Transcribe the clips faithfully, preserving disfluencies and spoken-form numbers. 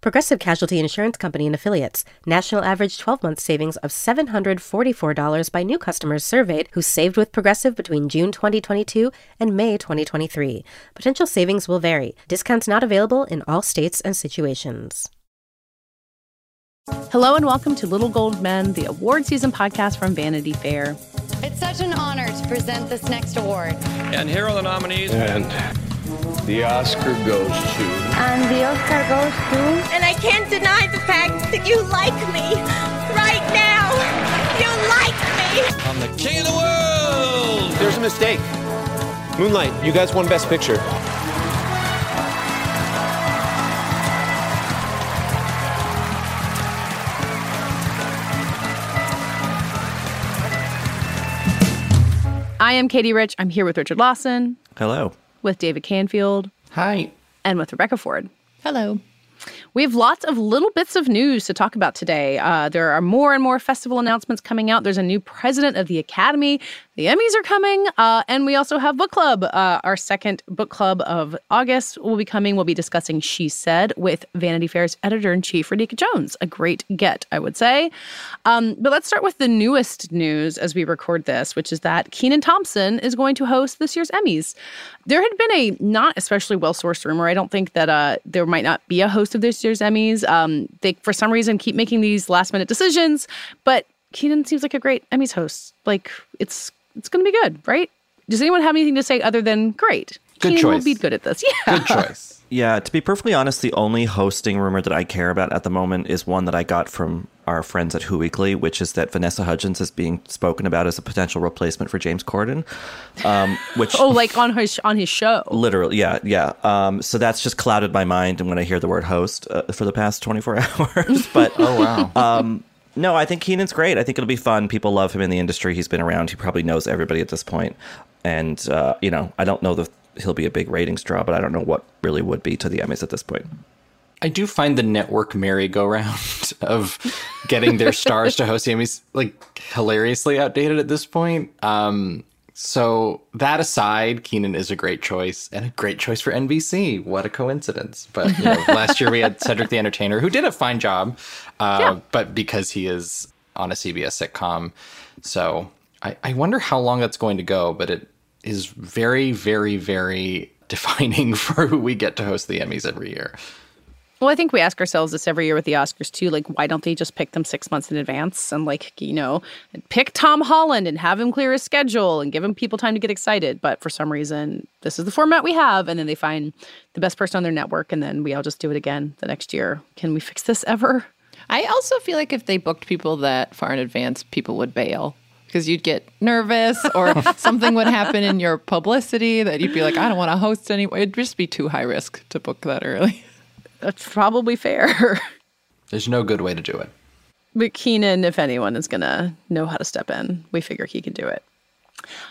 Progressive Casualty Insurance Company and Affiliates. National average twelve-month savings of seven hundred forty-four dollars by new customers surveyed who saved with Progressive between June twenty twenty-two and May twenty twenty-three. Potential savings will vary. Discounts not available in all states and situations. Hello and welcome to Little Gold Men, the award season podcast from Vanity Fair. It's such an honor to present this next award. And here are the nominees. And the Oscar goes to... And the Oscar goes to... And I can't deny the fact that you like me. Right now, you like me. I'm the king of the world. There's a mistake. Moonlight, you guys won Best Picture. I am Katie Rich. I'm here with Richard Lawson. Hello. With David Canfield. Hi. And with Rebecca Ford. Hello. We have lots of little bits of news to talk about today. Uh, there are more and more festival announcements coming out. There's a new president of the Academy. The Emmys are coming. Uh, and we also have book club. Uh, our second book club of August will be coming. We'll be discussing She Said with Vanity Fair's editor-in-chief, Radhika Jones. A great get, I would say. Um, but let's start with the newest news as we record this, which is that Kenan Thompson is going to host this year's Emmys. There had been a not especially well-sourced rumor. I don't think that uh, there might not be a host of this year's Emmys. Um, they, for some reason, keep making these last-minute decisions, but Kenan seems like a great Emmys host. Like, it's it's going to be good, right? Does anyone have anything to say other than great? Good Kenan choice. Will be good at this. Yeah. Good choice. Yeah, to be perfectly honest, the only hosting rumor that I care about at the moment is one that I got from our friends at Who Weekly, which is that Vanessa Hudgens is being spoken about as a potential replacement for James Corden. Um, which oh, like on his on his show. Literally, yeah, yeah. Um, so that's just clouded my mind when I hear the word host uh, for the past twenty-four hours. But oh wow. Um, no, I think Kenan's great. I think it'll be fun. People love him in the industry. He's been around. He probably knows everybody at this point. And uh, you know, I don't know the. He'll be a big ratings draw, but I don't know what really would be to the Emmys at this point. I do find the network merry-go-round of getting their stars to host the Emmys like hilariously outdated at this point. Um, so that aside, Kenan is a great choice and a great choice for N B C. What a coincidence. But you know, last year we had Cedric the Entertainer, who did a fine job, uh, yeah. but because he is on a C B S sitcom. So I, I wonder how long that's going to go, but it is very, very, very defining for who we get to host the Emmys every year. Well, I think we ask ourselves this every year with the Oscars, too. Like, why don't they just pick them six months in advance and, like, you know, pick Tom Holland and have him clear his schedule and give him people time to get excited. But for some reason, this is the format we have. And then they find the best person on their network. And then we all just do it again the next year. Can we fix this ever? I also feel like if they booked people that far in advance, people would bail. Because you'd get nervous or something would happen in your publicity that you'd be like, I don't want to host anymore. It'd just be too high risk to book that early. That's probably fair. There's no good way to do it. But Kenan, if anyone, is going to know how to step in. We figure he can do it.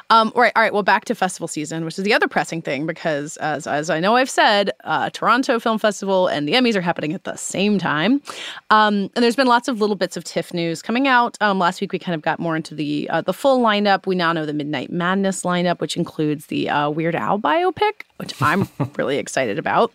Um, all right, all right. Well, back to festival season, which is the other pressing thing, because as, as I know I've said, uh, Toronto Film Festival and the Emmys are happening at the same time. Um, and there's been lots of little bits of TIFF news coming out. Um, last week, we kind of got more into the uh, the full lineup. We now know the Midnight Madness lineup, which includes the uh, Weird Al biopic, which I'm really excited about.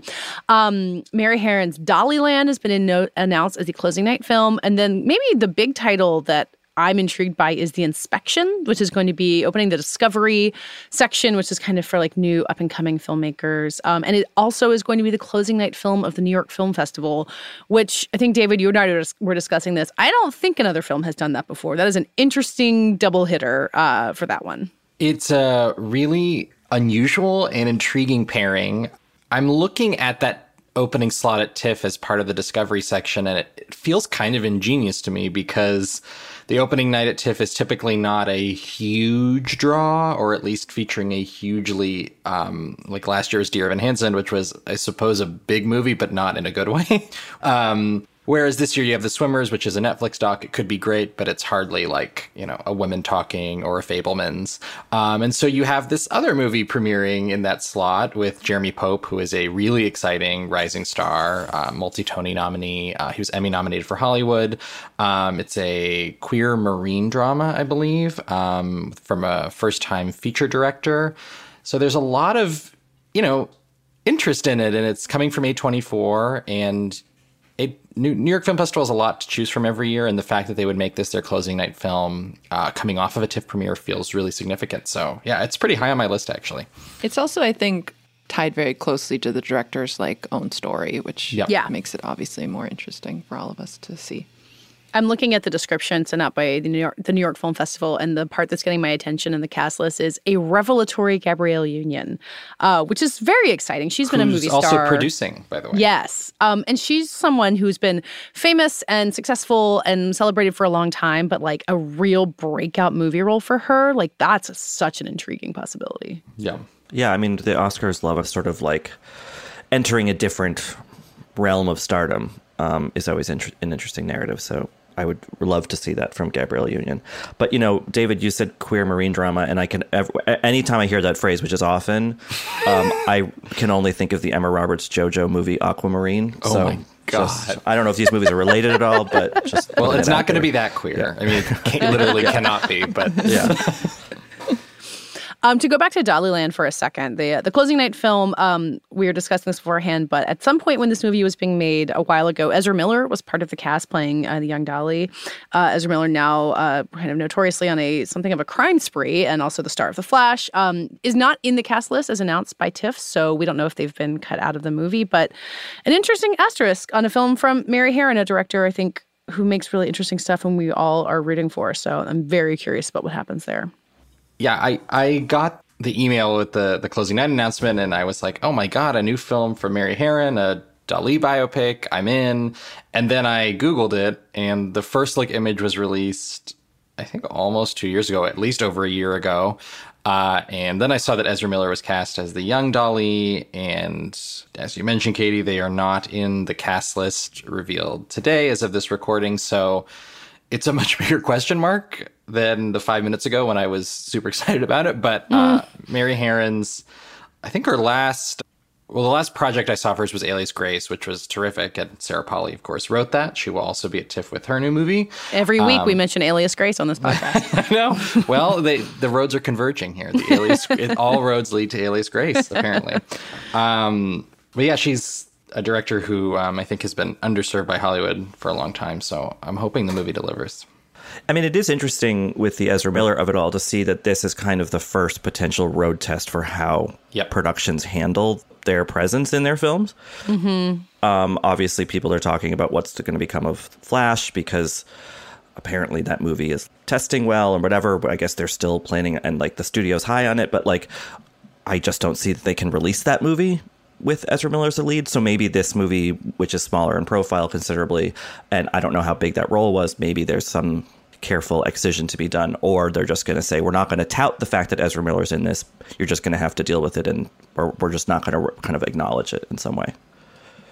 Um, Mary Harron's Dolly Land has been in no- announced as the closing night film. And then maybe the big title that I'm intrigued by is The Inspection, which is going to be opening the Discovery section, which is kind of for like new up-and-coming filmmakers. Um, and it also is going to be the closing night film of the New York Film Festival, which I think, David, you and I were discussing this. I don't think another film has done that before. That is an interesting double hitter uh, for that one. It's a really unusual and intriguing pairing. I'm looking at that opening slot at TIFF as part of the Discovery section, and it, it feels kind of ingenious to me because the opening night at TIFF is typically not a huge draw, or at least featuring a hugely, um, like last year's Dear Evan Hansen, which was, I suppose, a big movie, but not in a good way. um, Whereas this year you have The Swimmers, which is a Netflix doc. It could be great, but it's hardly like, you know, a Women Talking or a Fabelmans. Um, and so you have this other movie premiering in that slot with Jeremy Pope, who is a really exciting rising star, uh, multi-Tony nominee. Uh, he was Emmy nominated for Hollywood. Um, it's a queer Marine drama, I believe, um, from a first-time feature director. So there's a lot of, you know, interest in it, and it's coming from A twenty-four, and A, New, New York Film Festival has a lot to choose from every year, and the fact that they would make this their closing night film uh, coming off of a TIFF premiere feels really significant. So, yeah, it's pretty high on my list, actually. It's also, I think, tied very closely to the director's like own story, which yep. yeah. makes it obviously more interesting for all of us to see. I'm looking at the description sent out by the New York, the New York Film Festival, and the part that's getting my attention in the cast list is a revelatory Gabrielle Union, uh, which is very exciting. She's been a movie star. Who's also producing, by the way. Yes. Um, and she's someone who's been famous and successful and celebrated for a long time, but like a real breakout movie role for her, like that's a, such an intriguing possibility. Yeah. Yeah, I mean, the Oscars love of sort of like entering a different realm of stardom um, is always inter- an interesting narrative, so I would love to see that from Gabrielle Union. But, you know, David, you said queer Marine drama, and I can, ev- anytime I hear that phrase, which is often, um, I can only think of the Emma Roberts JoJo movie Aquamarine. Oh, so my God. Just, I don't know if these movies are related at all, but just. Well, it's not going to be that queer. Yeah. I mean, it can, literally yeah. cannot be, but. Yeah. Um, to go back to Dolly Land for a second, the the closing night film, um, we were discussing this beforehand, but at some point when this movie was being made a while ago, Ezra Miller was part of the cast playing uh, the young Dolly. Uh, Ezra Miller, now uh, kind of notoriously on a something of a crime spree and also the star of The Flash, um, is not in the cast list as announced by TIFF, so we don't know if they've been cut out of the movie. But an interesting asterisk on a film from Mary Harron, a director, I think, who makes really interesting stuff and we all are rooting for. So I'm very curious about what happens there. Yeah, I, I got the email with the, the closing night announcement, and I was like, oh my God, a new film from Mary Harron, a Dolly biopic, I'm in. And then I Googled it, and the first look image was released, I think, almost two years ago, at least over a year ago. Uh, and then I saw that Ezra Miller was cast as the young Dolly, and as you mentioned, Katie, they are not in the cast list revealed today as of this recording, so it's a much bigger question mark than the five minutes ago when I was super excited about it. But uh, mm. Mary Harron's, I think her last, well, the last project I saw first was Alias Grace, which was terrific. And Sarah Polley, of course, wrote that. She will also be at TIFF with her new movie. Every week um, we mention Alias Grace on this podcast. I know. Well, they, the roads are converging here. The Alias, it, all roads lead to Alias Grace, apparently. Um, but yeah, she's a director who um, I think has been underserved by Hollywood for a long time. So I'm hoping the movie delivers. I mean, it is interesting with the Ezra Miller of it all to see that this is kind of the first potential road test for how yep. productions handle their presence in their films. Mm-hmm. Um, obviously, people are talking about what's going to become of Flash because apparently that movie is testing well and whatever. But I guess they're still planning and like the studio's high on it. But like, I just don't see that they can release that movie with Ezra Miller as the lead. So maybe this movie, which is smaller in profile considerably, and I don't know how big that role was, maybe there's some careful excision to be done, or they're just going to say, we're not going to tout the fact that Ezra Miller's in this. You're just going to have to deal with it, and or we're just not going to kind of acknowledge it in some way.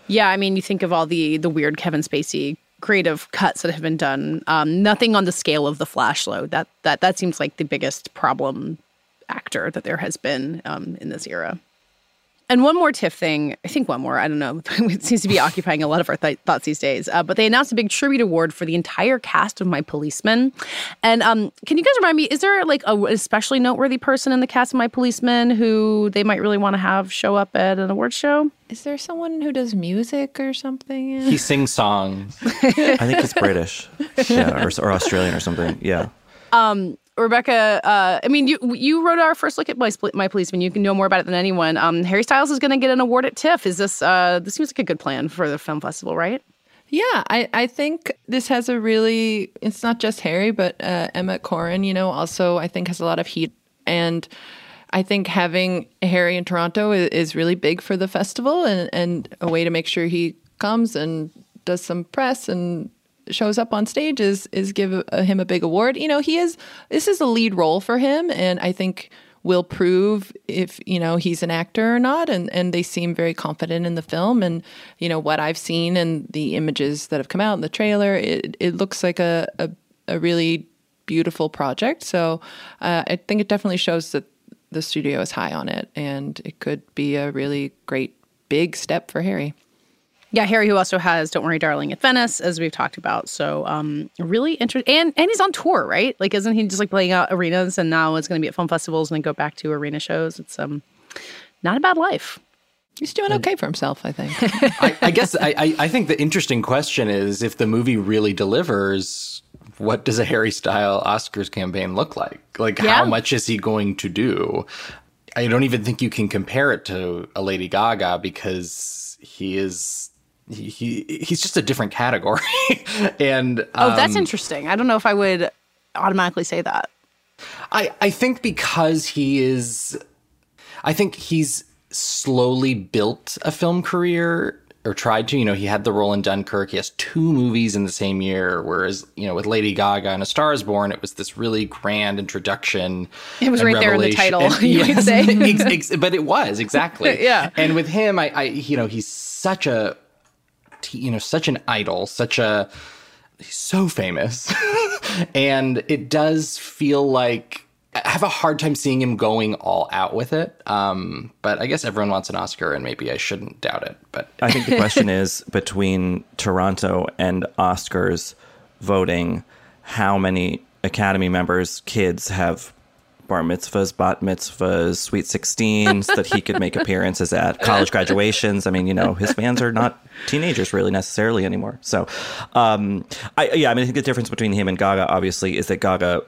Yeah, I mean, you think of all the the weird Kevin Spacey creative cuts that have been done. Um, nothing on the scale of the Flash load. That, that, that seems like the biggest problem actor that there has been um, in this era. And one more TIFF thing, I think one more, I don't know, it seems to be occupying a lot of our th- thoughts these days, uh, but they announced a big tribute award for the entire cast of My Policeman. And um, can you guys remind me, is there like a especially noteworthy person in the cast of My Policeman who they might really want to have show up at an award show? Is there someone who does music or something? He sings songs. I think he's British, yeah, or, or Australian or something, yeah. Um, Rebecca, uh, I mean, you you wrote our first look at My, My Policeman. You can know more about it than anyone. Um, Harry Styles is going to get an award at TIFF. Is this uh, this seems like a good plan for the film festival, right? Yeah, I, I think this has a really, it's not just Harry, but uh, Emma Corrin, you know, also I think has a lot of heat. And I think having Harry in Toronto is, is really big for the festival and, and a way to make sure he comes and does some press and shows up on stage is is give a, him a big award. You know, he is, this is a lead role for him, and I think will prove if, you know, he's an actor or not. And, and they seem very confident in the film. And, you know, what I've seen and the images that have come out in the trailer, it, it looks like a, a, a really beautiful project. So uh, I think it definitely shows that the studio is high on it, and it could be a really great big step for Harry. Yeah, Harry, who also has Don't Worry, Darling at Venice, as we've talked about. So um, really interesting. And, and he's on tour, right? Like, isn't he just like playing out arenas, and now it's going to be at film festivals and then go back to arena shows? It's um, not a bad life. He's doing okay for himself, I think. I, I guess I, I, I think the interesting question is, if the movie really delivers, what does a Harry Styles Oscars campaign look like? Like, yeah. How much is he going to do? I don't even think you can compare it to a Lady Gaga, because he is... He, he he's just a different category. and um, Oh, that's interesting. I don't know if I would automatically say that. I, I think because he is... I think he's slowly built a film career, or tried to. You know, he had the role in Dunkirk. He has two movies in the same year, whereas, you know, with Lady Gaga and A Star is Born, it was this really grand introduction. It was right there in the title, and, you yes, would say. ex- ex- but it was, exactly. Yeah. And with him, I, I you know, he's such a... you know, such an idol, such a, he's so famous. And it does feel like, I have a hard time seeing him going all out with it. Um, but I guess everyone wants an Oscar, and maybe I shouldn't doubt it. But I think the question is, between Toronto and Oscars voting, how many Academy members' kids have bar mitzvahs, bat mitzvahs, sweet sixteens that he could make appearances at, college graduations. I mean, you know, his fans are not teenagers really necessarily anymore. So, um, I, yeah, I mean, I think the difference between him and Gaga, obviously, is that Gaga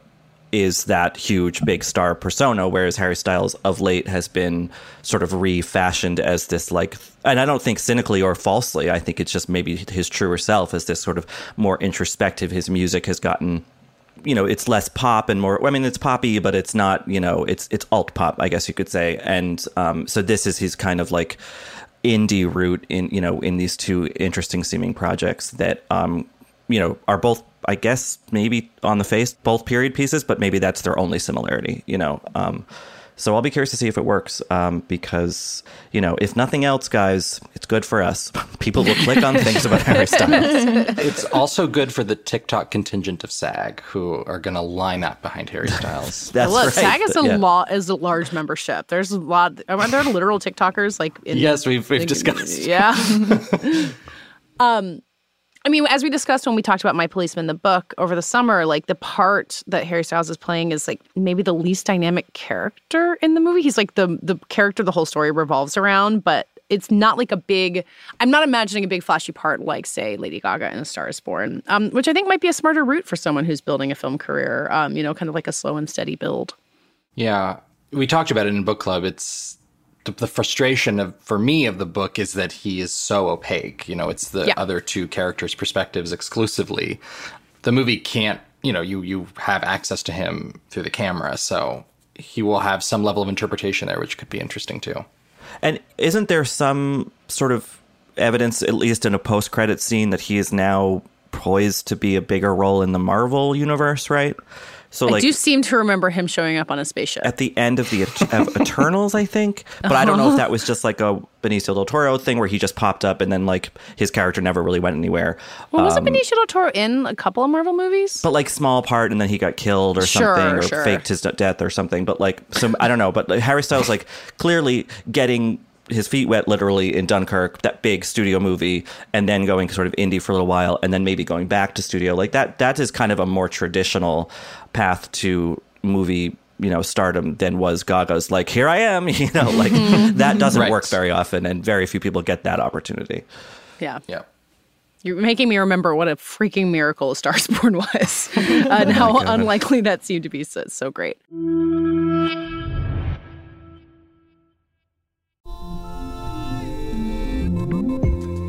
is that huge big star persona, whereas Harry Styles of late has been sort of refashioned as this, like, and I don't think cynically or falsely, I think it's just maybe his truer self as this sort of more introspective. His music has gotten... you know, it's less pop and more, I mean, it's poppy, but it's not, you know, it's it's alt pop, I guess you could say. And um, so this is his kind of like indie route in, you know, in these two interesting seeming projects that, um, you know, are both, I guess, maybe on the face, both period pieces, but maybe that's their only similarity, you know. Um, so I'll be curious to see if it works, um, because, you know, if nothing else, guys, it's good for us. People will click on things about Harry Styles. It's also good for the TikTok contingent of SAG, who are going to line up behind Harry Styles. That's Look, right. SAG is a yeah. lot is a large membership. There's a lot. Are there literal TikTokers? Like in, yes, we've we've like, discussed. Yeah. um. I mean, as we discussed when we talked about My Policeman, the book, over the summer, like, the part that Harry Styles is playing is, like, maybe the least dynamic character in the movie. He's, like, the the character the whole story revolves around, but it's not, like, a big—I'm not imagining a big flashy part like, say, Lady Gaga in A Star is Born, um, which I think might be a smarter route for someone who's building a film career, um, you know, kind of like a slow and steady build. Yeah. We talked about it in book club. It's— the frustration of, for me, of the book is that he is so opaque. You know, it's the yeah. other two characters' perspectives exclusively. The movie can't, you know, you, you have access to him through the camera. So he will have some level of interpretation there, which could be interesting too. And isn't there some sort of evidence, at least in a post-credit scene, that he is now poised to be a bigger role in the Marvel universe, right? So, I like, do seem to remember him showing up on a spaceship. At the end of the of Eternals, I think. But uh-huh. I don't know if that was just like a Benicio del Toro thing where he just popped up and then like his character never really went anywhere. Well, um, wasn't Benicio del Toro in a couple of Marvel movies? But like small part, and then he got killed or sure, something or sure. faked his death or something. But like, so I don't know. But like, Harry Styles like clearly getting his feet wet literally in Dunkirk, that big studio movie, and then going sort of indie for a little while, and then maybe going back to studio. Like that, that is kind of a more traditional path to movie, you know, stardom than was Gaga's like, here I am, you know, like that doesn't right. work very often, and very few people get that opportunity. Yeah. Yeah. You're making me remember what a freaking miracle A Star is Born was and how unlikely that seemed to be. So, so great.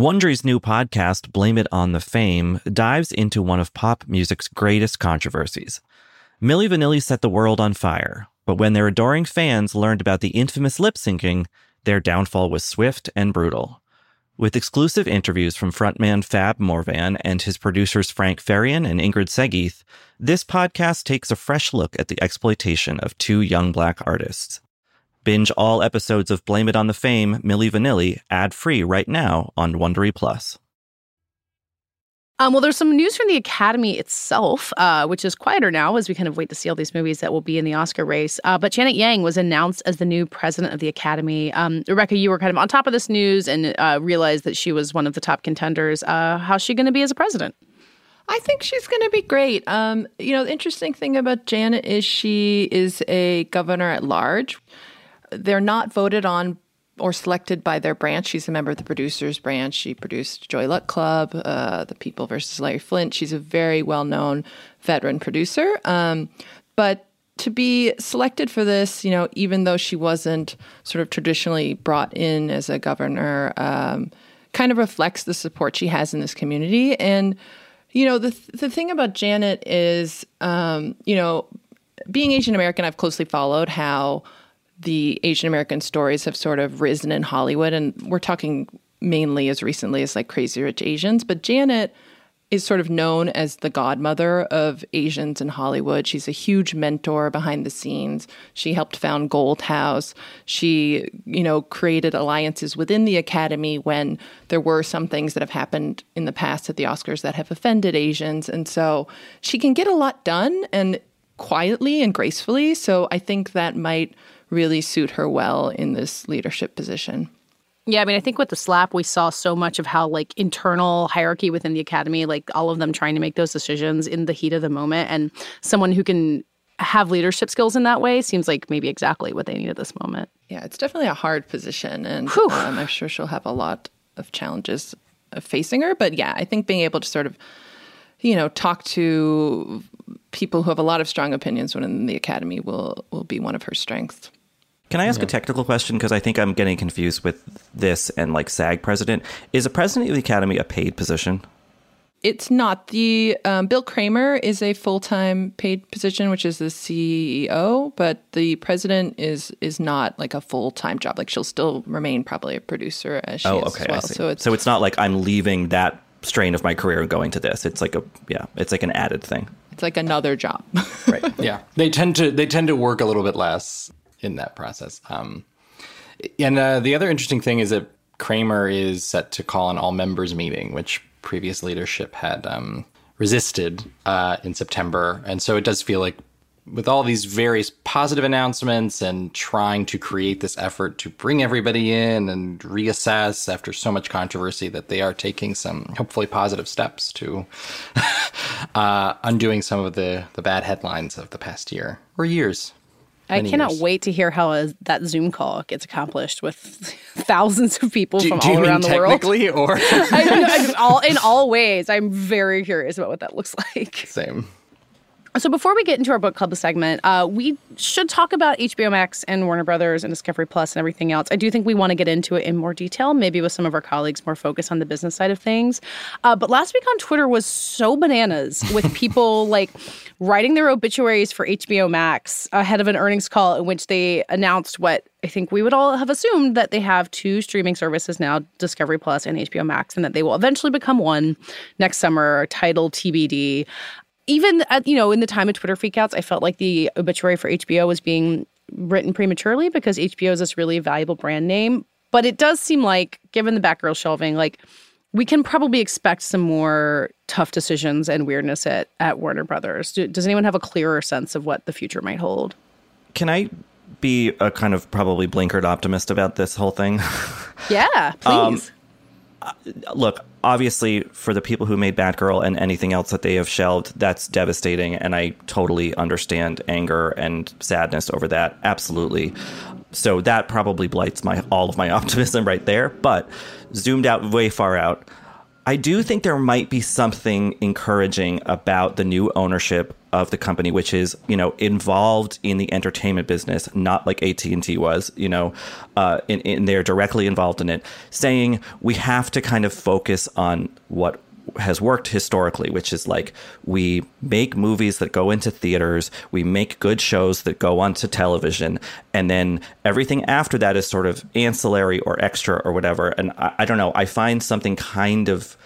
Wondery's new podcast, Blame It on the Fame, dives into one of pop music's greatest controversies. Milli Vanilli set the world on fire, but when their adoring fans learned about the infamous lip-syncing, their downfall was swift and brutal. With exclusive interviews from frontman Fab Morvan and his producers Frank Farian and Ingrid Segeith, this podcast takes a fresh look at the exploitation of two young Black artists. Binge all episodes of Blame It on the Fame, Milli Vanilli, ad-free right now on Wondery Plus. Um, well, there's some news from the Academy itself, uh, which is quieter now as we kind of wait to see all these movies that will be in the Oscar race. Uh, but Janet Yang was announced as the new president of the Academy. Um, Rebecca, you were kind of on top of this news and uh, realized that she was one of the top contenders. Uh, how's she going to be as a president? I think she's going to be great. Um, you know, the interesting thing about Janet is she is a governor at large. They're not voted on or selected by their branch. She's a member of the producers branch. She produced Joy Luck Club, uh, The People versus Larry Flint. She's a very well-known veteran producer. Um, but to be selected for this, you know, even though she wasn't sort of traditionally brought in as a governor, um, kind of reflects the support she has in this community. And, you know, the, th- the thing about Janet is, um, you know, being Asian American, I've closely followed how the Asian American stories have sort of risen in Hollywood, and we're talking mainly as recently as like Crazy Rich Asians. But Janet is sort of known as the godmother of Asians in Hollywood. She's a huge mentor behind the scenes. She helped found Goldhouse. She, you know, created alliances within the Academy when there were some things that have happened in the past at the Oscars that have offended Asians. And so she can get a lot done, and quietly and gracefully. So I think that might really suit her well in this leadership position. Yeah, I mean, I think with the slap, we saw so much of how, like, internal hierarchy within the Academy, like, all of them trying to make those decisions in the heat of the moment. And someone who can have leadership skills in that way seems like maybe exactly what they need at this moment. Yeah, it's definitely a hard position. And um, I'm sure she'll have a lot of challenges facing her. But yeah, I think being able to sort of, you know, talk to people who have a lot of strong opinions within the Academy will, will be one of her strengths. Can I ask yeah. a technical question? Because I think I'm getting confused with this and like SAG president. Is a president of the Academy a paid position? It's not. The um, Bill Kramer is a full-time paid position, which is the C E O, but the president is is not like a full-time job. Like she'll still remain probably a producer as she oh, is okay, as well. I see. So it's so it's not like I'm leaving that strain of my career and going to this. It's like a yeah, it's like an added thing. It's like another job. Right. Yeah. They tend to they tend to work a little bit less in that process. Um, and uh, the other interesting thing is that Kramer is set to call an all members meeting, which previous leadership had um, resisted uh, in September. And so it does feel like with all these various positive announcements and trying to create this effort to bring everybody in and reassess after so much controversy, that they are taking some hopefully positive steps to uh, undoing some of the, the bad headlines of the past year or years. I cannot years. wait to hear how a, that Zoom call gets accomplished with thousands of people do, from do all you around mean the world. Technically, or I mean, I, all in all ways, I'm very curious about what that looks like. Same. So before we get into our book club segment, uh, we should talk about H B O Max and Warner Brothers and Discovery Plus and everything else. I do think we want to get into it in more detail, maybe with some of our colleagues more focused on the business side of things. Uh, but last week on Twitter was so bananas with people like writing their obituaries for H B O Max ahead of an earnings call in which they announced what I think we would all have assumed, that they have two streaming services now, Discovery Plus and H B O Max, and that they will eventually become one next summer, titled T B D. Even, you know, in the time of Twitter freakouts, I felt like the obituary for H B O was being written prematurely because H B O is this really valuable brand name. But it does seem like, given the Batgirl shelving, like we can probably expect some more tough decisions and weirdness at, at Warner Brothers. Do, does anyone have a clearer sense of what the future might hold? Can I be a kind of probably blinkered optimist about this whole thing? Yeah, please. Um, look. Obviously, for the people who made Batgirl and anything else that they have shelved, that's devastating. And I totally understand anger and sadness over that. Absolutely. So that probably blights my all of my optimism right there. But zoomed out way far out, I do think there might be something encouraging about the new ownership of the company, which is, you know, involved in the entertainment business, not like A T and T was, you know, uh, and, and they're directly involved in it, saying we have to kind of focus on what has worked historically, which is like we make movies that go into theaters, we make good shows that go onto television, and then everything after that is sort of ancillary or extra or whatever. And I, I don't know, I find something kind of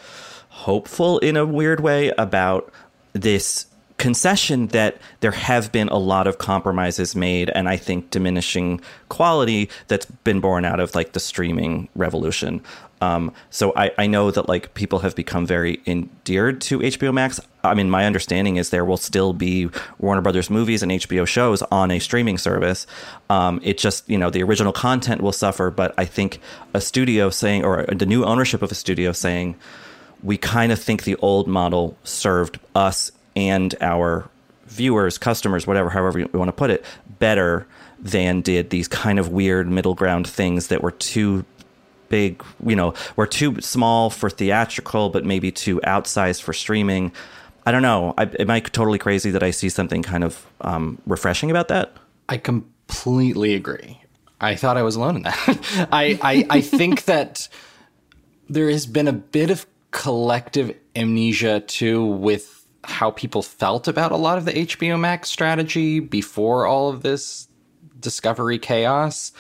hopeful in a weird way about this concession that there have been a lot of compromises made, and I think diminishing quality that's been born out of like the streaming revolution. Um, so I, I know that like people have become very endeared to H B O Max. I mean, my understanding is there will still be Warner Brothers movies and H B O shows on a streaming service. Um, it just, you know, the original content will suffer, but I think a studio saying, or the new ownership of a studio saying, we kind of think the old model served us and our viewers, customers, whatever, however you want to put it, better than did these kind of weird middle ground things that were too big, you know, were too small for theatrical, but maybe too outsized for streaming. I don't know. I, am I totally crazy that I see something kind of um, refreshing about that? I completely agree. I thought I was alone in that. I, I, I think that there has been a bit of collective amnesia, too, with how people felt about a lot of the H B O Max strategy before all of this Discovery chaos.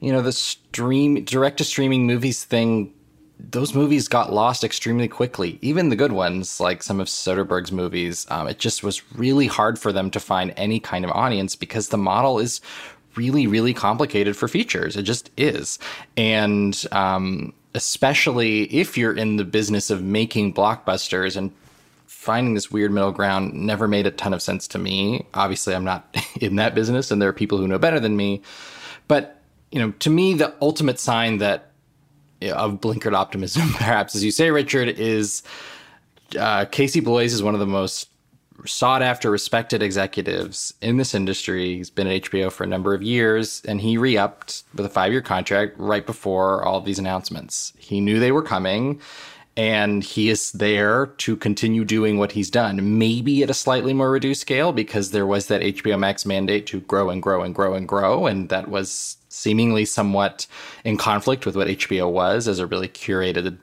You know, the stream direct to streaming movies thing, those movies got lost extremely quickly. Even the good ones, like some of Soderbergh's movies, um, it just was really hard for them to find any kind of audience because the model is really, really complicated for features. It just is. And um, especially if you're in the business of making blockbusters, and finding this weird middle ground never made a ton of sense to me. Obviously, I'm not in that business, and there are people who know better than me. But, you know, to me, the ultimate sign that, you know, of blinkered optimism, perhaps, as you say, Richard, is uh, Casey Bloys is one of the most sought after, respected executives in this industry. He's been at H B O for a number of years, and he re-upped with a five-year contract right before all these announcements. He knew they were coming. And he is there to continue doing what he's done, maybe at a slightly more reduced scale, because there was that H B O Max mandate to grow and grow and grow and grow. And that was seemingly somewhat in conflict with what H B O was as a really curated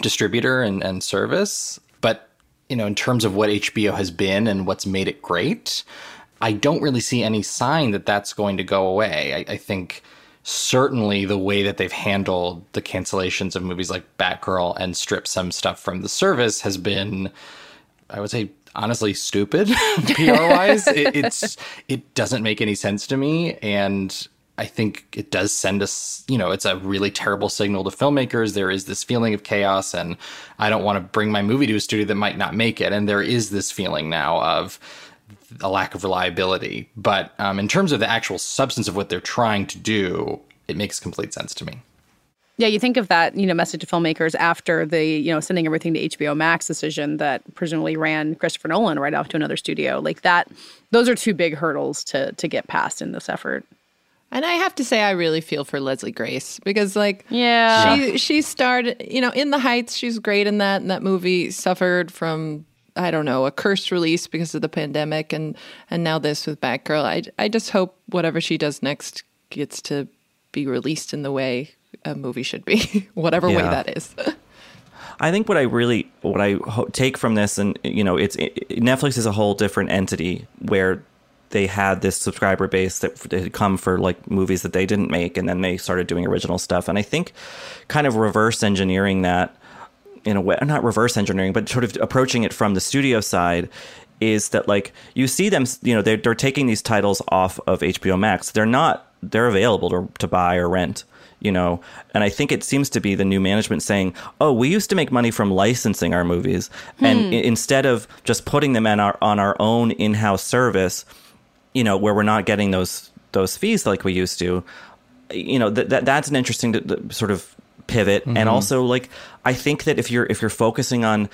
distributor and, and service. But, you know, in terms of what H B O has been and what's made it great, I don't really see any sign that that's going to go away. I, I think... Certainly the way that they've handled the cancellations of movies like Batgirl and stripped some stuff from the service has been, I would say, honestly stupid P R-wise. it, it's, it doesn't make any sense to me. And I think it does send us, you know, it's a really terrible signal to filmmakers. There is this feeling of chaos, and I don't want to bring my movie to a studio that might not make it. And there is this feeling now of a lack of reliability. But um, in terms of the actual substance of what they're trying to do, it makes complete sense to me. Yeah, you think of that, you know, message to filmmakers after the, you know, sending everything to H B O Max decision that presumably ran Christopher Nolan right off to another studio. Like that, those are two big hurdles to to get past in this effort. And I have to say, I really feel for Leslie Grace because, like, yeah, she she starred, you know, in The Heights. She's great in that, and that movie suffered from, I don't know, a cursed release because of the pandemic, and and now this with Batgirl. I, I just hope whatever she does next gets to be released in the way a movie should be, whatever yeah. way that is. I think what I really, what I ho- take from this, and, you know, it's it, Netflix is a whole different entity where they had this subscriber base that had come for like movies that they didn't make, and then they started doing original stuff. And I think kind of reverse engineering that, in a way, not reverse engineering, but sort of approaching it from the studio side, is that like you see them, you know, they're, they're taking these titles off of H B O Max. They're not, they're available to, to buy or rent, you know, and I think it seems to be the new management saying, oh, we used to make money from licensing our movies. Hmm. And I- instead of just putting them in our, on our own in-house service, you know, where we're not getting those, those fees like we used to, you know, that th- that's an interesting th- th- sort of pivot. Mm-hmm. And also, like, I think that if you're if you're focusing on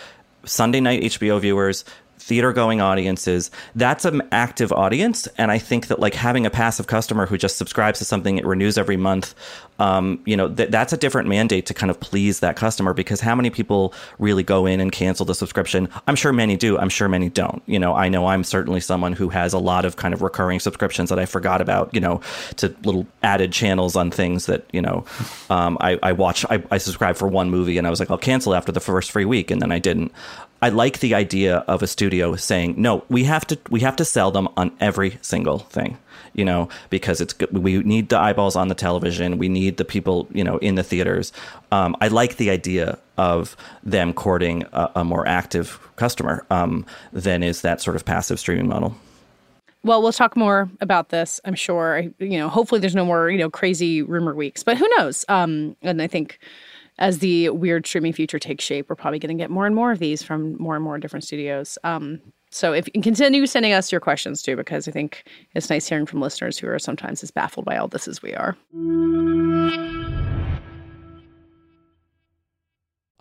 Sunday night H B O viewers, theater-going audiences, that's an active audience. And I think that, like, having a passive customer who just subscribes to something, it renews every month, um, you know, th- that's a different mandate to kind of please that customer, because how many people really go in and cancel the subscription? I'm sure many do. I'm sure many don't. You know, I know I'm certainly someone who has a lot of kind of recurring subscriptions that I forgot about, you know, to little added channels on things that, you know, um, I, I watch, I, I subscribe for one movie and I was like, I'll cancel after the first free week. And then I didn't. I like the idea of a studio saying, no, we have to we have to sell them on every single thing, you know, because it's good. We need the eyeballs on the television. We need the people, you know, in the theaters. Um, I like the idea of them courting a, a more active customer um, than is that sort of passive streaming model. Well, we'll talk more about this, I'm sure. I, you know, hopefully there's no more, you know, crazy rumor weeks, but who knows? Um, and I think as the weird streaming future takes shape, we're probably going to get more and more of these from more and more different studios. Um, so if you continue sending us your questions too, because I think it's nice hearing from listeners who are sometimes as baffled by all this as we are.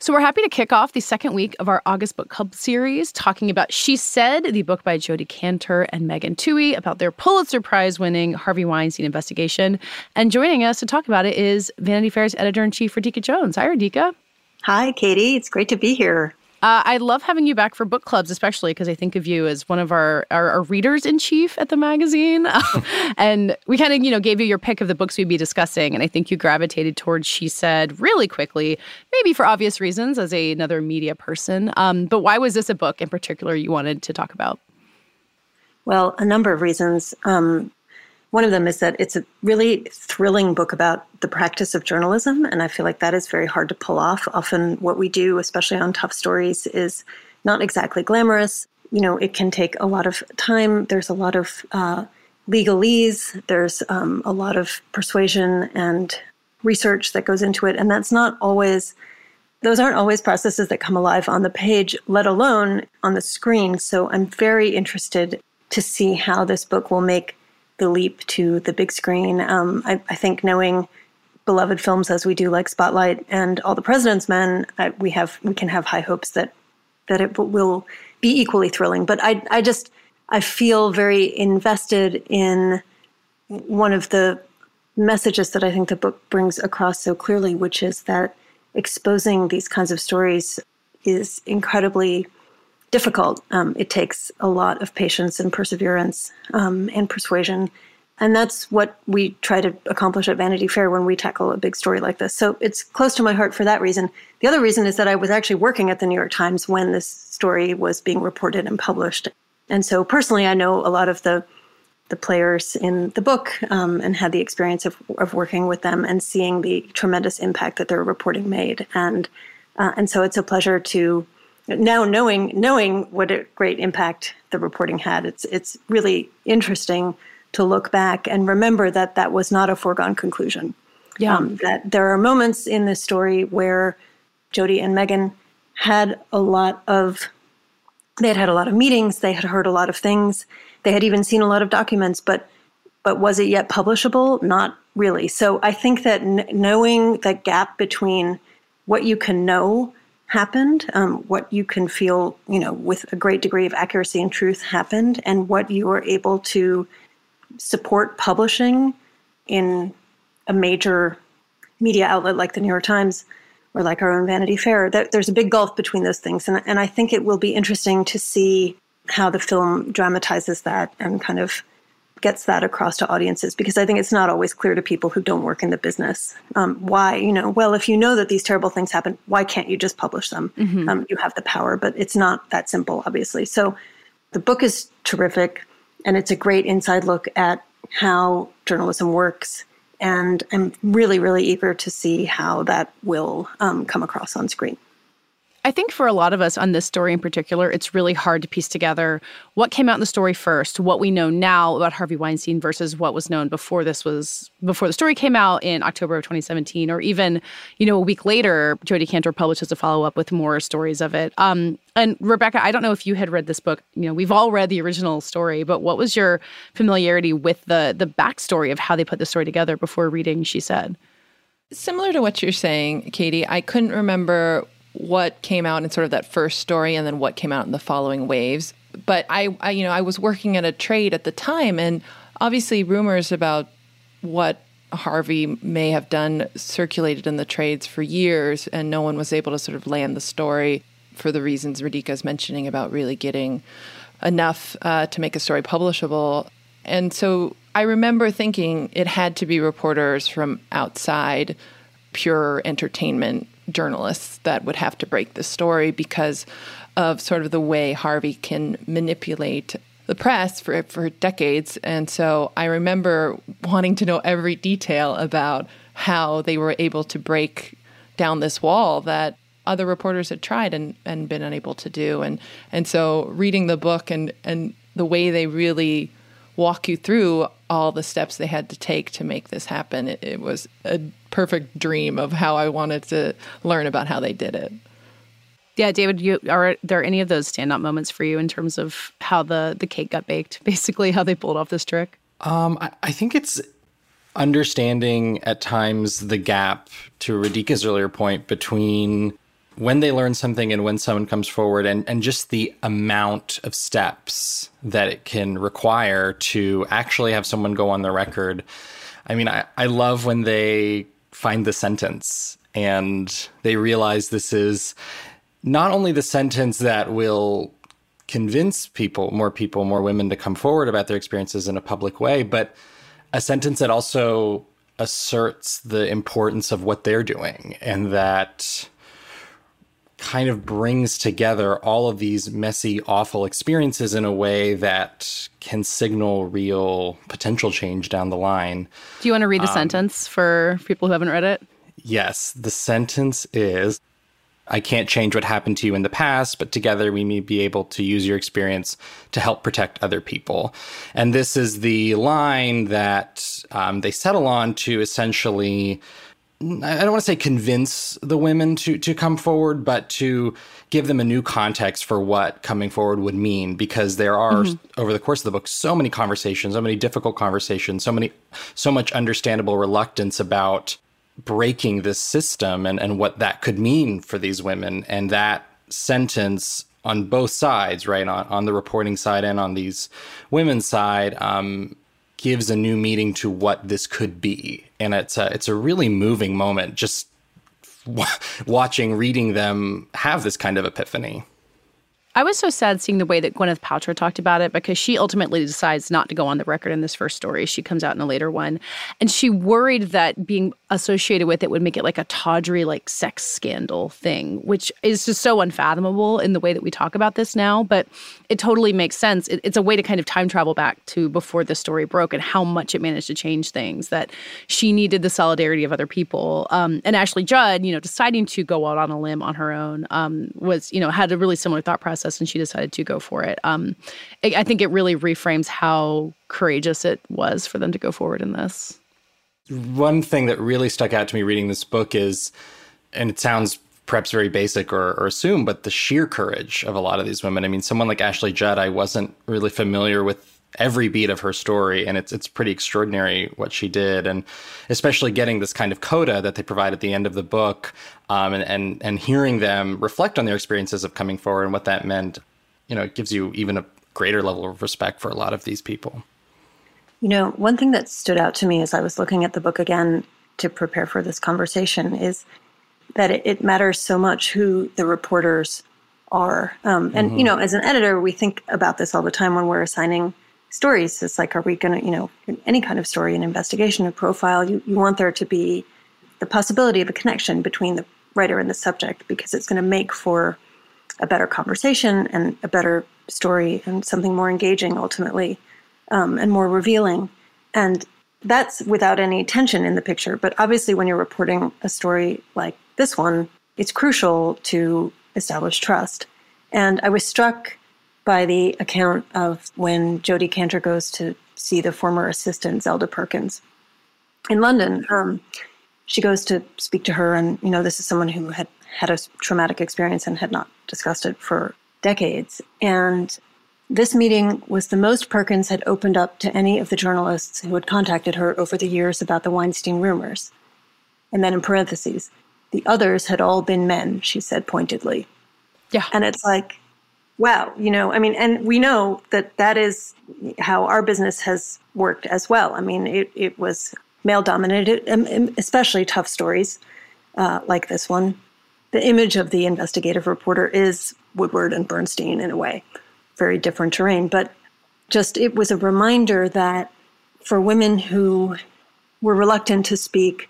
So we're happy to kick off the second week of our August Book Club series talking about She Said, the book by Jodi Kantor and Megan Twohey about their Pulitzer Prize-winning Harvey Weinstein investigation. And joining us to talk about it is Vanity Fair's editor-in-chief, Radhika Jones. Hi, Radhika. Hi, Katie. It's great to be here. Uh, I love having you back for book clubs, especially because I think of you as one of our, our, our readers-in-chief at the magazine. And we kind of, you know, gave you your pick of the books we'd be discussing, and I think you gravitated towards She Said really quickly, maybe for obvious reasons as a, another media person. Um, but why was this a book in particular you wanted to talk about? Well, a number of reasons. Um, one of them is that it's a really thrilling book about the practice of journalism, and I feel like that is very hard to pull off. Often what we do, especially on tough stories, is not exactly glamorous. You know, it can take a lot of time. There's a lot of uh, legalese. There's um, a lot of persuasion and research that goes into it, and that's not always, those aren't always processes that come alive on the page, let alone on the screen. So I'm very interested to see how this book will make the leap to the big screen. Um, I, I think knowing beloved films as we do, like Spotlight and All the President's Men, I, we have we can have high hopes that that it will be equally thrilling. But I I just I feel very invested in one of the messages that I think the book brings across so clearly, which is that exposing these kinds of stories is incredibly difficult. Um, it takes a lot of patience and perseverance um, and persuasion. And that's what we try to accomplish at Vanity Fair when we tackle a big story like this. So it's close to my heart for that reason. The other reason is that I was actually working at the New York Times when this story was being reported and published. And so personally, I know a lot of the the players in the book um, and had the experience of, of working with them and seeing the tremendous impact that their reporting made. And uh, and so it's a pleasure to Now, knowing knowing what a great impact the reporting had, it's it's really interesting to look back and remember that that was not a foregone conclusion. Yeah, um, that there are moments in this story where Jodi and Megan had a lot of, they had had a lot of meetings, they had heard a lot of things, they had even seen a lot of documents, but but was it yet publishable? Not really. So I think that n- knowing the gap between what you can know happened, um, what you can feel, you know, with a great degree of accuracy and truth happened, and what you were able to support publishing in a major media outlet like the New York Times or like our own Vanity Fair. There's a big gulf between those things. And, and I think it will be interesting to see how the film dramatizes that and kind of gets that across to audiences, because I think it's not always clear to people who don't work in the business. Um, why, you know, well, if you know that these terrible things happen, why can't you just publish them? Mm-hmm. Um, you have the power, but it's not that simple, obviously. So the book is terrific, and it's a great inside look at how journalism works. And I'm really, really eager to see how that will um, come across on screen. I think for a lot of us on this story in particular, it's really hard to piece together what came out in the story first, what we know now about Harvey Weinstein versus what was known before this was before the story came out in October of twenty seventeen, or even, you know, a week later, Jodi Kantor publishes a follow-up with more stories of it. Um, and Rebecca, I don't know if you had read this book. You know, we've all read the original story, but what was your familiarity with the the backstory of how they put the story together before reading She Said? Similar to what you're saying, Katie, I couldn't remember what came out in sort of that first story and then what came out in the following waves. But I, I, you know, I was working at a trade at the time, and obviously rumors about what Harvey may have done circulated in the trades for years, and no one was able to sort of land the story for the reasons Radhika's mentioning about really getting enough uh, to make a story publishable. And so I remember thinking it had to be reporters from outside pure entertainment journalists that would have to break the story because of sort of the way Harvey can manipulate the press for for decades. And so I remember wanting to know every detail about how they were able to break down this wall that other reporters had tried and, and been unable to do. And and so reading the book and, and the way they really walk you through all the steps they had to take to make this happen, it, it was a perfect dream of how I wanted to learn about how they did it. Yeah, David, you, are there any of those standout moments for you in terms of how the, the cake got baked, basically how they pulled off this trick? Um, I, I think it's understanding at times the gap, to Radhika's earlier point, between when they learn something and when someone comes forward, and, and just the amount of steps that it can require to actually have someone go on the record. I mean, I, I love when they find the sentence and they realize this is not only the sentence that will convince people, more people, more women to come forward about their experiences in a public way, but a sentence that also asserts the importance of what they're doing, and that kind of brings together all of these messy, awful experiences in a way that can signal real potential change down the line. Do you want to read the um, sentence for people who haven't read it? Yes. The sentence is, "I can't change what happened to you in the past, but together we may be able to use your experience to help protect other people." And this is the line that um, they settle on to essentially, I don't want to say convince the women to, to come forward, but to give them a new context for what coming forward would mean, because there are, mm-hmm. over the course of the book, so many conversations, so many difficult conversations, so many, so much understandable reluctance about breaking this system and, and what that could mean for these women. And that sentence on both sides, right, on, on the reporting side and on these women's side, um, gives a new meaning to what this could be. And it's a, it's a really moving moment, just w- watching, reading them have this kind of epiphany. I was so sad seeing the way that Gwyneth Paltrow talked about it, because she ultimately decides not to go on the record in this first story. She comes out in a later one. And she worried that being associated with it would make it like a tawdry, like sex scandal thing, which is just so unfathomable in the way that we talk about this now. But it totally makes sense. It, it's a way to kind of time travel back to before the story broke and how much it managed to change things, that she needed the solidarity of other people. Um, and Ashley Judd, you know, deciding to go out on a limb on her own um, was, you know, had a really similar thought process. And she decided to go for it. Um, I think it really reframes how courageous it was for them to go forward in this. One thing that really stuck out to me reading this book is, and it sounds perhaps very basic or, or assumed, but the sheer courage of a lot of these women. I mean, someone like Ashley Judd, I wasn't really familiar with every beat of her story, and it's it's pretty extraordinary what she did, and especially getting this kind of coda that they provide at the end of the book, um, and, and and hearing them reflect on their experiences of coming forward and what that meant. You know, it gives you even a greater level of respect for a lot of these people. You know, one thing that stood out to me as I was looking at the book again to prepare for this conversation is that it, it matters so much who the reporters are. Um, and, mm-hmm. you know, as an editor, we think about this all the time when we're assigning stories. It's like, are we going to, you know, any kind of story, an investigation, a profile, you, you want there to be the possibility of a connection between the writer and the subject, because it's going to make for a better conversation and a better story and something more engaging ultimately, um, and more revealing. And that's without any tension in the picture. But obviously when you're reporting a story like this one, it's crucial to establish trust. And I was struck by the account of when Jodi Kantor goes to see the former assistant, Zelda Perkins, in London. Um, she goes to speak to her, and, you know, this is someone who had had a traumatic experience and had not discussed it for decades. And this meeting was the most Perkins had opened up to any of the journalists who had contacted her over the years about the Weinstein rumors. And then in parentheses, the others had all been men, she said pointedly. Yeah. And it's like, wow, you know, I mean, and we know that that is how our business has worked as well. I mean, it, it was male-dominated, especially tough stories uh, like this one. The image of the investigative reporter is Woodward and Bernstein in a way, very different terrain. But just it was a reminder that for women who were reluctant to speak,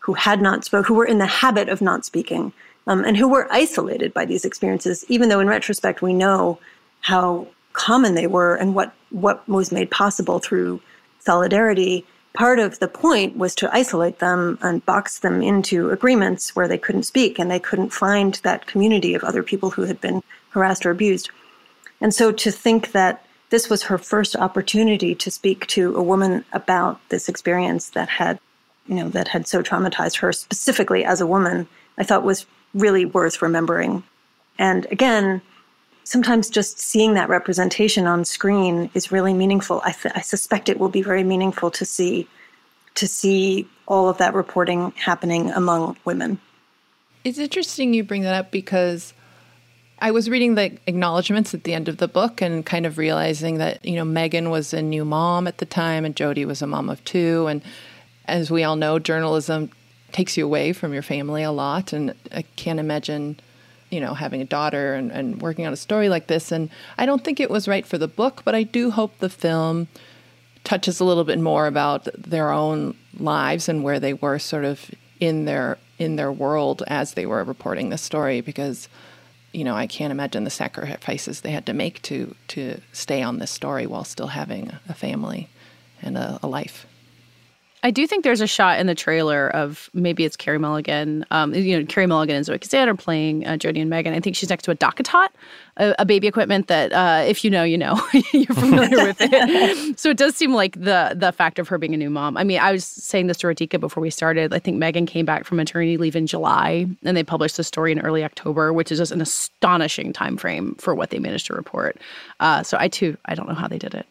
who had not spoke, who were in the habit of not speaking, um, and who were isolated by these experiences, even though in retrospect we know how common they were and what, what was made possible through solidarity. Part of the point was to isolate them and box them into agreements where they couldn't speak and they couldn't find that community of other people who had been harassed or abused. And so to think that this was her first opportunity to speak to a woman about this experience that had, you know, that had so traumatized her specifically as a woman, I thought was really worth remembering. And again, sometimes just seeing that representation on screen is really meaningful. I, th- I suspect it will be very meaningful to see, to see all of that reporting happening among women. It's interesting you bring that up, because I was reading the acknowledgments at the end of the book and kind of realizing that, you know, Megan was a new mom at the time and Jodi was a mom of two. And as we all know, journalism takes you away from your family a lot. And I can't imagine, you know, having a daughter and, and working on a story like this. And I don't think it was right for the book, but I do hope the film touches a little bit more about their own lives and where they were sort of in their in their world as they were reporting this story, because, you know, I can't imagine the sacrifices they had to make to to stay on this story while still having a family and a, a life. I do think there's a shot in the trailer of, maybe it's Carey Mulligan, um, you know, Carey Mulligan and Zoe Kazan are playing uh, Jodi and Megan. I think she's next to a Dockatot, a, a baby equipment that uh, if you know, you know, you're familiar with it. So it does seem like the the fact of her being a new mom. I mean, I was saying this to Radhika before we started. I think Megan came back from maternity leave in July, and they published the story in early October, which is just an astonishing time frame for what they managed to report. Uh, so I, too, I don't know how they did it.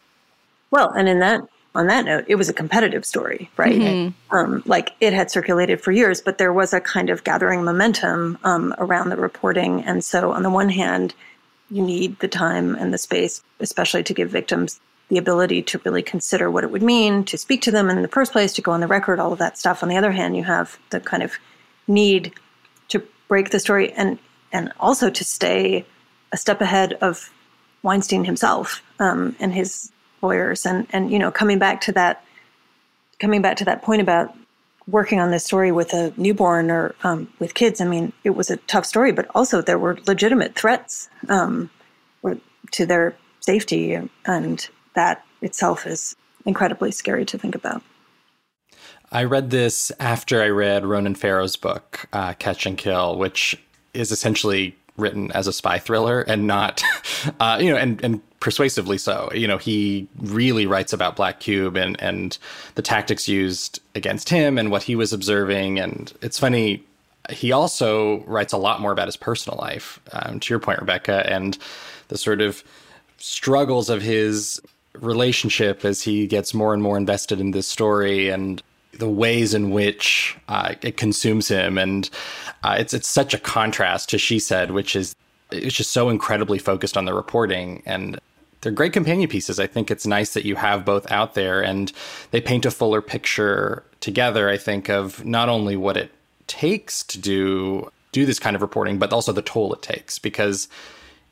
Well, and in that... On that note, it was a competitive story, right? Mm-hmm. Um, like it had circulated for years, but there was a kind of gathering momentum um, around the reporting. And so on the one hand, you need the time and the space, especially to give victims the ability to really consider what it would mean, to speak to them in the first place, to go on the record, all of that stuff. On the other hand, you have the kind of need to break the story and, and also to stay a step ahead of Weinstein himself um, and his lawyers. And, and, you know, coming back to that, coming back to that point about working on this story with a newborn or um, with kids, I mean, it was a tough story, but also there were legitimate threats um, to their safety. And that itself is incredibly scary to think about. I read this after I read Ronan Farrow's book, uh, Catch and Kill, which is essentially written as a spy thriller and not, uh, you know, and, and persuasively so. You know, he really writes about Black Cube and, and the tactics used against him and what he was observing. And it's funny, he also writes a lot more about his personal life, um, to your point, Rebecca, and the sort of struggles of his relationship as he gets more and more invested in this story and the ways in which uh, it consumes him. And uh, it's it's such a contrast to She Said, which is, it's just so incredibly focused on the reporting. And they're great companion pieces. I think it's nice that you have both out there, and they paint a fuller picture together, I think, of not only what it takes to do do this kind of reporting, but also the toll it takes, because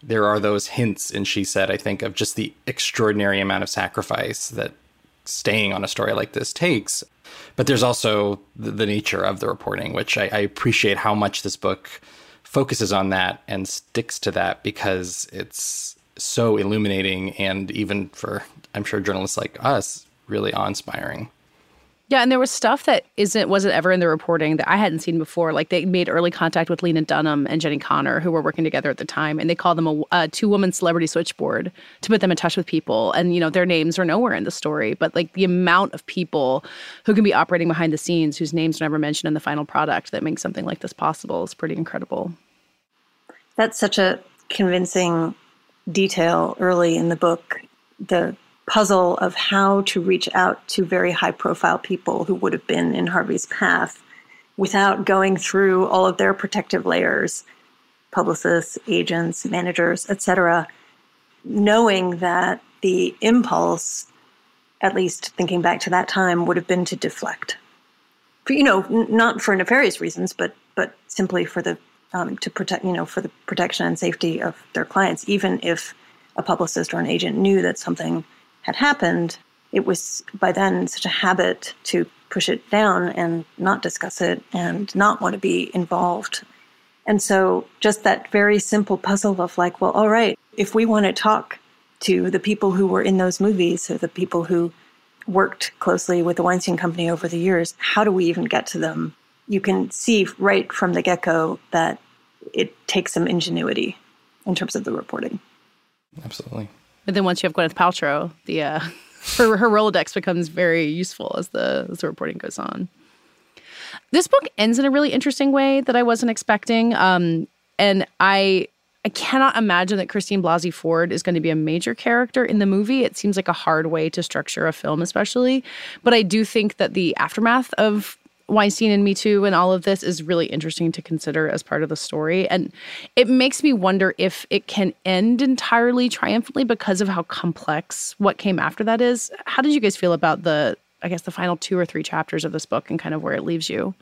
there are those hints in She Said, I think, of just the extraordinary amount of sacrifice that staying on a story like this takes. But there's also the, the nature of the reporting, which I, I appreciate how much this book focuses on that and sticks to that, because it's so illuminating and even for, I'm sure, journalists like us, really awe-inspiring. Yeah, and there was stuff that isn't wasn't ever in the reporting that I hadn't seen before. Like, they made early contact with Lena Dunham and Jenny Connor, who were working together at the time, and they called them a, a two-woman celebrity switchboard to put them in touch with people. And, you know, their names are nowhere in the story, but, like, the amount of people who can be operating behind the scenes whose names are never mentioned in the final product that makes something like this possible is pretty incredible. That's such a convincing detail early in the book, the puzzle of how to reach out to very high-profile people who would have been in Harvey's path without going through all of their protective layers, publicists, agents, managers, et cetera, knowing that the impulse, at least thinking back to that time, would have been to deflect. For, you know, n- not for nefarious reasons, but but simply for the um, to protect, you know, for the protection and safety of their clients, even if a publicist or an agent knew that something had happened. It was by then such a habit to push it down and not discuss it and not want to be involved. And so just that very simple puzzle of like, well, all right, if we want to talk to the people who were in those movies or the people who worked closely with the Weinstein Company over the years, how do we even get to them? You can see right from the get-go that it takes some ingenuity in terms of the reporting. Absolutely. But then once you have Gwyneth Paltrow, the uh, her, her Rolodex becomes very useful as the as the reporting goes on. This book ends in a really interesting way that I wasn't expecting, um, and I I cannot imagine that Christine Blasey Ford is going to be a major character in the movie. It seems like a hard way to structure a film, especially. But I do think that the aftermath of Weinstein and Me Too and all of this is really interesting to consider as part of the story. And it makes me wonder if it can end entirely triumphantly because of how complex what came after that is. How did you guys feel about the, I guess, the final two or three chapters of this book and kind of where it leaves you?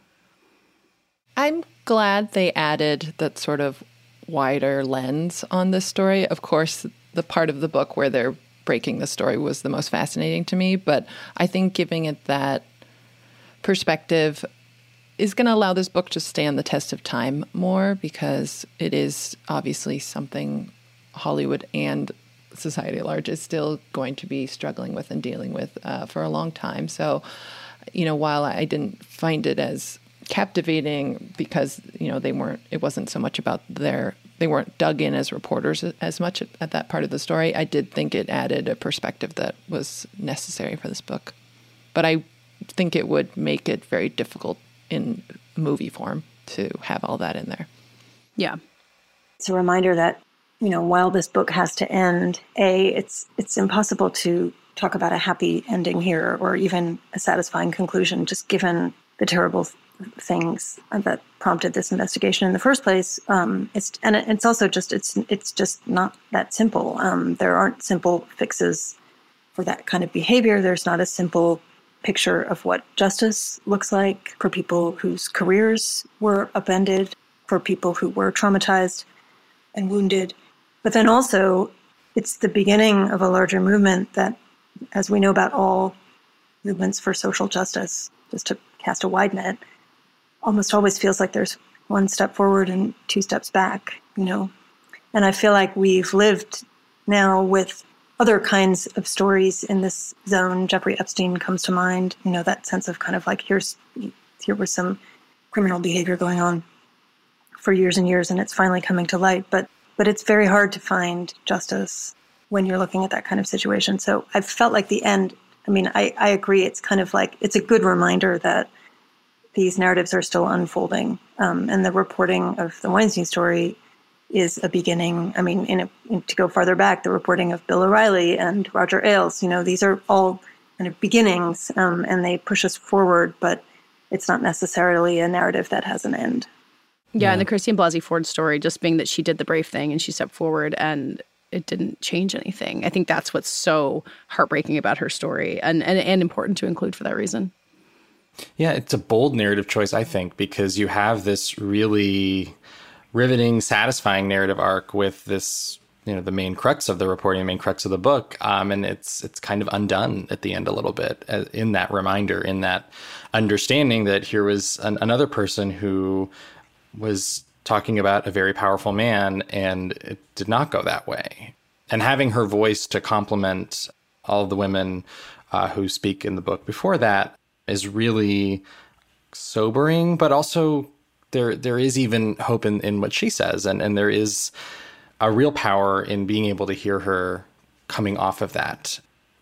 I'm glad they added that sort of wider lens on this story. Of course, the part of the book where they're breaking the story was the most fascinating to me, but I think giving it that perspective is going to allow this book to stand the test of time more, because it is obviously something Hollywood and society at large is still going to be struggling with and dealing with uh, for a long time. So, you know, while I didn't find it as captivating because, you know, they weren't, it wasn't so much about their, they weren't dug in as reporters as much at, at that part of the story, I did think it added a perspective that was necessary for this book. But I think it would make it very difficult in movie form to have all that in there. Yeah. It's a reminder that, you know, while this book has to end, A, it's it's impossible to talk about a happy ending here or even a satisfying conclusion, just given the terrible things that prompted this investigation in the first place. Um, it's and it's also just it's it's just not that simple. Um, there aren't simple fixes for that kind of behavior. There's not a simple picture of what justice looks like for people whose careers were upended, for people who were traumatized and wounded. But then also, it's the beginning of a larger movement that, as we know about all movements for social justice, just to cast a wide net, almost always feels like there's one step forward and two steps back, you know. And I feel like we've lived now with other kinds of stories in this zone. Jeffrey Epstein comes to mind, you know, that sense of kind of like, here's, here was some criminal behavior going on for years and years, and it's finally coming to light. But, but it's very hard to find justice when you're looking at that kind of situation. So I felt like the end, I mean, I, I agree. It's kind of like, it's a good reminder that these narratives are still unfolding. Um, and the reporting of the Weinstein story is a beginning. I mean, in a, in, to go farther back, the reporting of Bill O'Reilly and Roger Ailes, you know, these are all kind of beginnings, um, and they push us forward, but it's not necessarily a narrative that has an end. Yeah, yeah, and the Christine Blasey Ford story, just being that she did the brave thing and she stepped forward and it didn't change anything. I think that's what's so heartbreaking about her story and, and, and important to include for that reason. Yeah, it's a bold narrative choice, I think, because you have this really riveting, satisfying narrative arc with this, you know, the main crux of the reporting, the main crux of the book. Um, and it's it's kind of undone at the end a little bit uh, in that reminder, in that understanding that here was an, another person who was talking about a very powerful man, and it did not go that way. And having her voice to complement all of the women uh, who speak in the book before that is really sobering, but also there there is even hope in, in what she says. And, and there is a real power in being able to hear her coming off of that.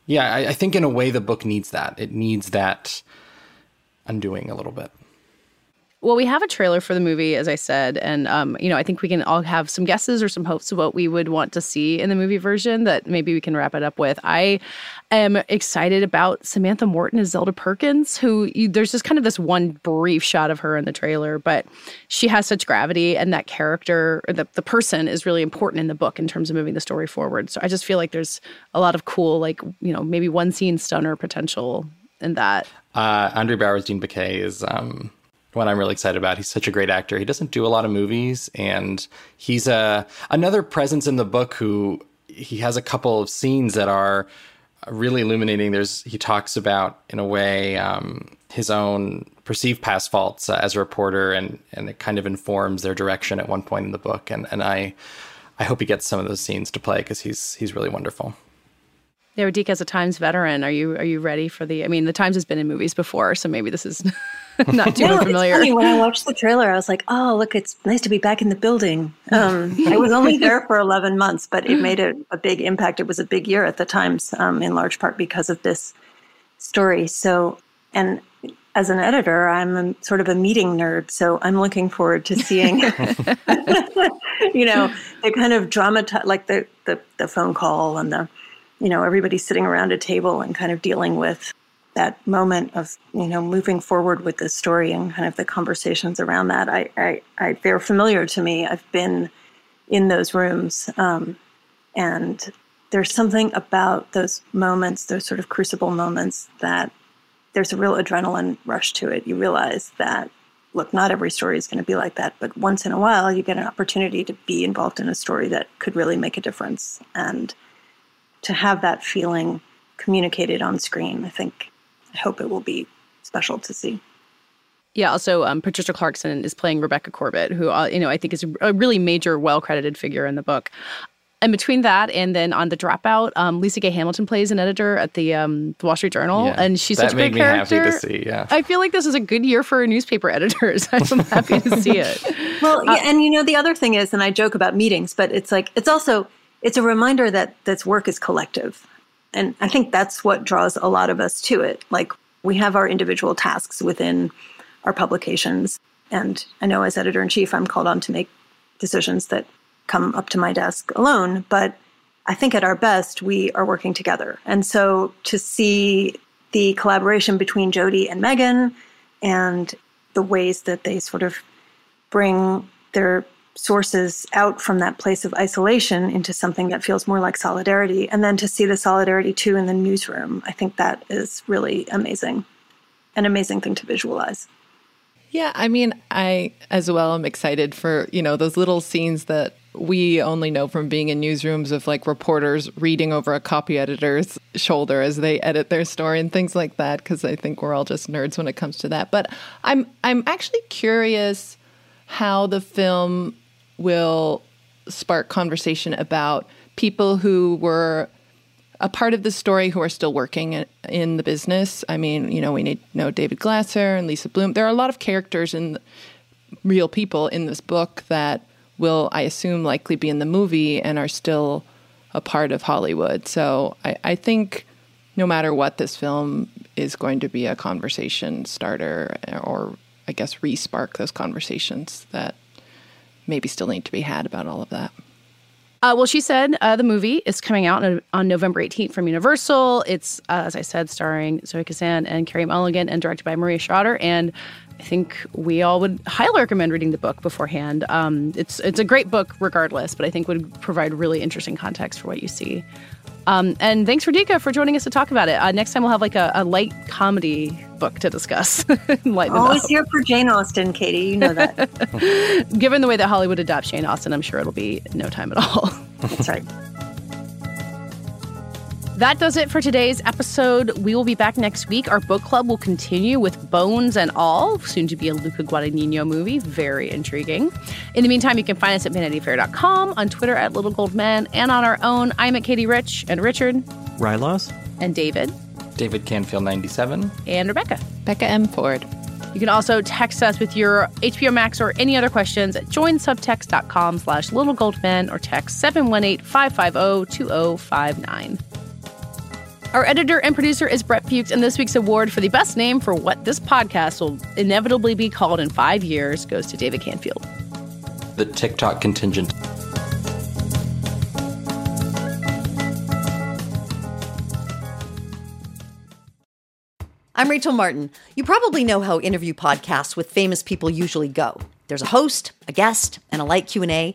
Yeah, I, I think in a way the book needs that. It needs that undoing a little bit. Well, we have a trailer for the movie, as I said, and, um, you know, I think we can all have some guesses or some hopes of what we would want to see in the movie version that maybe we can wrap it up with. I am excited about Samantha Morton as Zelda Perkins, who you, there's just kind of this one brief shot of her in the trailer, but she has such gravity, and that character, or the, the person, is really important in the book in terms of moving the story forward. So I just feel like there's a lot of cool, like, you know, maybe one scene stunner potential in that. Uh, Andre Bowers, Dean Baquet is... Um... What I'm really excited about. He's such a great actor. He doesn't do a lot of movies, and he's a another presence in the book who he has a couple of scenes that are really illuminating. There's he talks about, in a way, um, his own perceived past faults uh, as a reporter, and and it kind of informs their direction at one point in the book. And and I I hope he gets some of those scenes to play, because he's he's really wonderful. Yeah, Radhika, as a Times veteran, are you are you ready for the? I mean, the Times has been in movies before, so maybe this is not too no, familiar. It's funny, when I watched the trailer, I was like, "Oh, look, it's nice to be back in the building." Um, I was only there for eleven months, but it made a, a big impact. It was a big year at the Times, um, in large part because of this story. So, and as an editor, I'm a, sort of a meeting nerd, so I'm looking forward to seeing, you know, the kind of dramatize, like the, the the phone call and the. You know, everybody's sitting around a table and kind of dealing with that moment of, you know, moving forward with the story and kind of the conversations around that. I, I, I they're familiar to me. I've been in those rooms, um, and there's something about those moments, those sort of crucible moments, that there's a real adrenaline rush to it. You realize that, look, not every story is going to be like that, but once in a while you get an opportunity to be involved in a story that could really make a difference, and to have that feeling communicated on screen, I think, I hope it will be special to see. Yeah, also, um, Patricia Clarkson is playing Rebecca Corbett, who, uh, you know, I think is a really major, well-credited figure in the book. And between that and then on The Dropout, um, Lisa Gay Hamilton plays an editor at the, um, the Wall Street Journal, yeah, and she's such a big character. That made me happy to see, yeah. I feel like this is a good year for newspaper editors. I'm happy to see it. Well, uh, yeah, and, you know, the other thing is, and I joke about meetings, but it's like, it's also... it's a reminder that this work is collective. And I think that's what draws a lot of us to it. Like, we have our individual tasks within our publications. And I know as editor-in-chief, I'm called on to make decisions that come up to my desk alone. But I think at our best, we are working together. And so to see the collaboration between Jodi and Megan, and the ways that they sort of bring their sources out from that place of isolation into something that feels more like solidarity, and then to see the solidarity too in the newsroom, I think that is really amazing, an amazing thing to visualize. Yeah, I mean, I as well am excited for, you know, those little scenes that we only know from being in newsrooms of, like, reporters reading over a copy editor's shoulder as they edit their story and things like that, because I think we're all just nerds when it comes to that. But I'm I'm actually curious how the film will spark conversation about people who were a part of the story who are still working in the business. I mean, you know, we need know David Glasser and Lisa Bloom. There are a lot of characters and real people in this book that will, I assume, likely be in the movie and are still a part of Hollywood. So I, I think no matter what, this film is going to be a conversation starter, or I guess re-spark those conversations that maybe still need to be had about all of that. Uh, well, She Said, uh, the movie is coming out on, on November eighteenth from Universal. It's, uh, as I said, starring Zoe Kazan and Carey Mulligan, and directed by Maria Schrader. And I think we all would highly recommend reading the book beforehand. Um, it's it's a great book regardless, but I think would provide really interesting context for what you see Um, and thanks, Radhika, for joining us to talk about it. Uh, next time we'll have like a, a light comedy book to discuss. Always here for Jane Austen, Katie. You know that. Given the way that Hollywood adopts Jane Austen, I'm sure it'll be no time at all. That's right. That does it for today's episode. We will be back next week. Our book club will continue with Bones and All, soon to be a Luca Guadagnino movie. Very intriguing. In the meantime, you can find us at vanity fair dot com, on Twitter at Little Gold Men, and on our own. I'm at Katie Rich, and Richard Rylaws, and David. David Canfield ninety-seven. And Rebecca. Becca M. Ford. You can also text us with your H B O Max or any other questions at join subtext dot com slash Little Gold Men, or text seven one eight, five five zero, two zero five nine. Our editor and producer is Brett Fuchs, and this week's award for the best name for what this podcast will inevitably be called in five years goes to David Canfield. The TikTok contingent. I'm Rachel Martin. You probably know how interview podcasts with famous people usually go. There's a host, a guest, and a light Q and A.